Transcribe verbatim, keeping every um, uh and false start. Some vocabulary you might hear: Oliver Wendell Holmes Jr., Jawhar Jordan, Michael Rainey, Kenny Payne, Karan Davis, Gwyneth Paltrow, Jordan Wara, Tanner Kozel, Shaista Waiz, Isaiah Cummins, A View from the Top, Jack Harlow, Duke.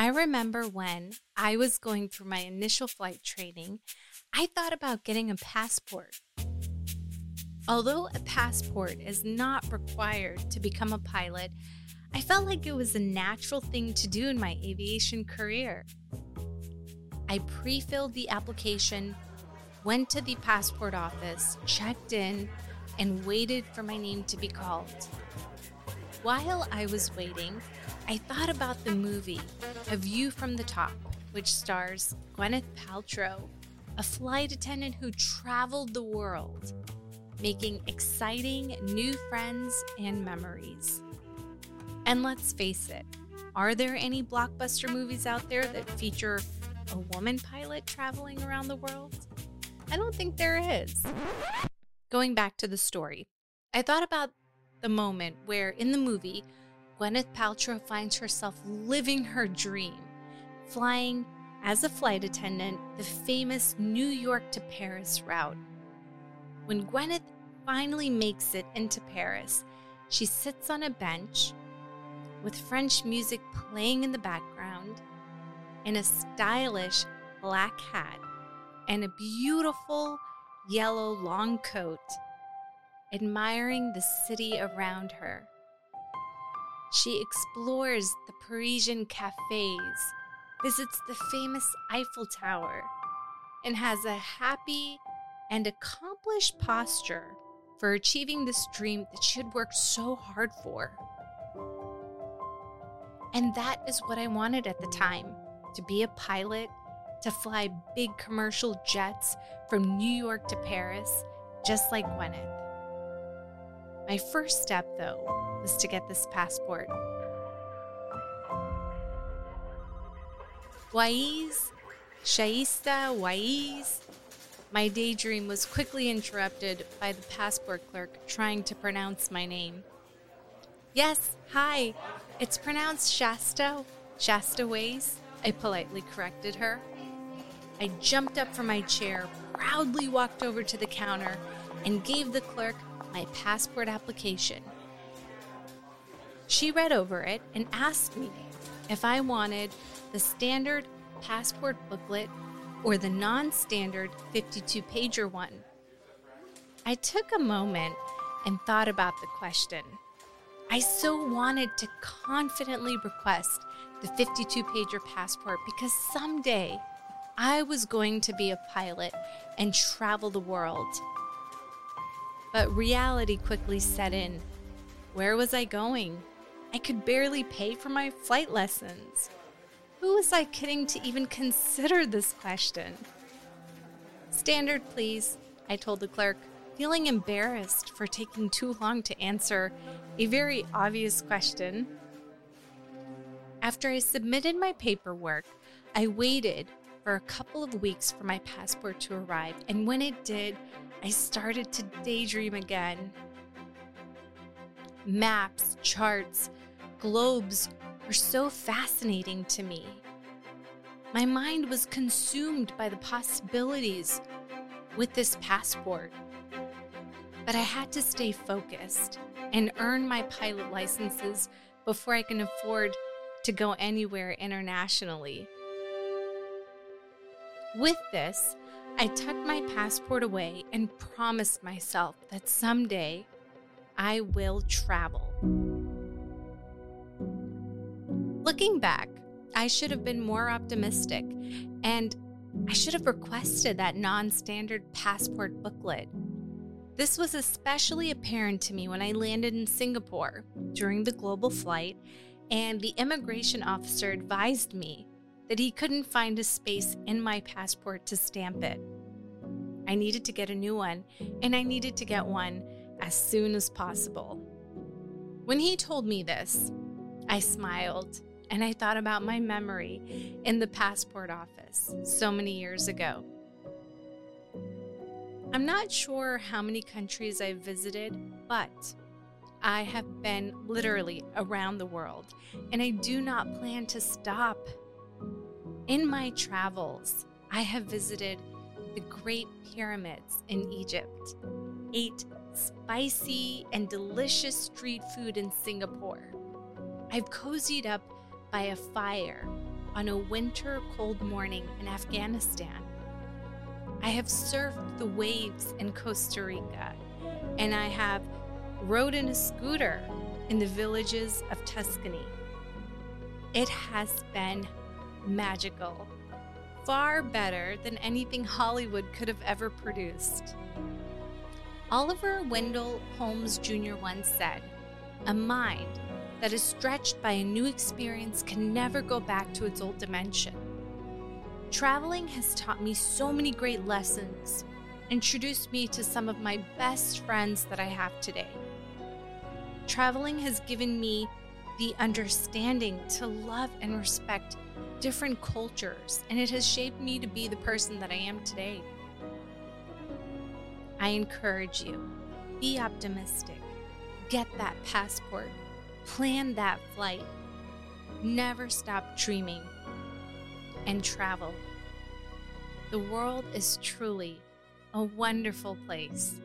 I remember when I was going through my initial flight training, I thought about getting a passport. Although a passport is not required to become a pilot, I felt like it was a natural thing to do in my aviation career. I pre-filled the application, went to the passport office, checked in, and waited for my name to be called. While I was waiting, I thought about the movie A View from the Top, which stars Gwyneth Paltrow, a flight attendant who traveled the world, making exciting new friends and memories. And let's face it, are there any blockbuster movies out there that feature a woman pilot traveling around the world? I don't think there is. Going back to the story, I thought about the moment where in the movie, Gwyneth Paltrow finds herself living her dream, flying as a flight attendant the famous New York to Paris route. When Gwyneth finally makes it into Paris, she sits on a bench with French music playing in the background, in a stylish black hat and a beautiful yellow long coat, admiring the city around her. She explores the Parisian cafes, visits the famous Eiffel Tower, and has a happy and accomplished posture for achieving this dream that she had worked so hard for. And that is what I wanted at the time, to be a pilot, to fly big commercial jets from New York to Paris, just like Gwyneth. My first step, though, was to get this passport. Waiz, Shaista Waiz. My daydream was quickly interrupted by the passport clerk trying to pronounce my name. Yes, hi, it's pronounced Shaista, Shaista Waiz, I politely corrected her. I jumped up from my chair, proudly walked over to the counter, and gave the clerk my passport application. She read over it and asked me if I wanted the standard passport booklet or the non-standard fifty-two pager one. I took a moment and thought about the question. I so wanted to confidently request the fifty-two pager passport because someday I was going to be a pilot and travel the world. But reality quickly set in. Where was I going? I could barely pay for my flight lessons. Who was I kidding to even consider this question? Standard, please, I told the clerk, feeling embarrassed for taking too long to answer a very obvious question. After I submitted my paperwork, I waited for a couple of weeks for my passport to arrive, and when it did, I started to daydream again. Maps, charts, globes were so fascinating to me. My mind was consumed by the possibilities with this passport. But I had to stay focused and earn my pilot licenses before I can afford to go anywhere internationally. With this, I tucked my passport away and promised myself that someday I will travel. Looking back, I should have been more optimistic, and I should have requested that non-standard passport booklet. This was especially apparent to me when I landed in Singapore during the global flight, and the immigration officer advised me that he couldn't find a space in my passport to stamp it. I needed to get a new one, and I needed to get one as soon as possible. When he told me this, I smiled, and I thought about my memory in the passport office so many years ago. I'm not sure how many countries I've visited, but I have been literally around the world, and I do not plan to stop. In my travels, I have visited the Great Pyramids in Egypt, ate spicy and delicious street food in Singapore. I've cozied up by a fire on a winter cold morning in Afghanistan. I have surfed the waves in Costa Rica, and I have rode in a scooter in the villages of Tuscany. It has been magical, far better than anything Hollywood could have ever produced. Oliver Wendell Holmes Junior once said, "A mind that is stretched by a new experience can never go back to its old dimension." Traveling has taught me so many great lessons, introduced me to some of my best friends that I have today. Traveling has given me the understanding to love and respect different cultures, and it has shaped me to be the person that I am today. I encourage you, be optimistic, get that passport, plan that flight, never stop dreaming, and travel. The world is truly a wonderful place.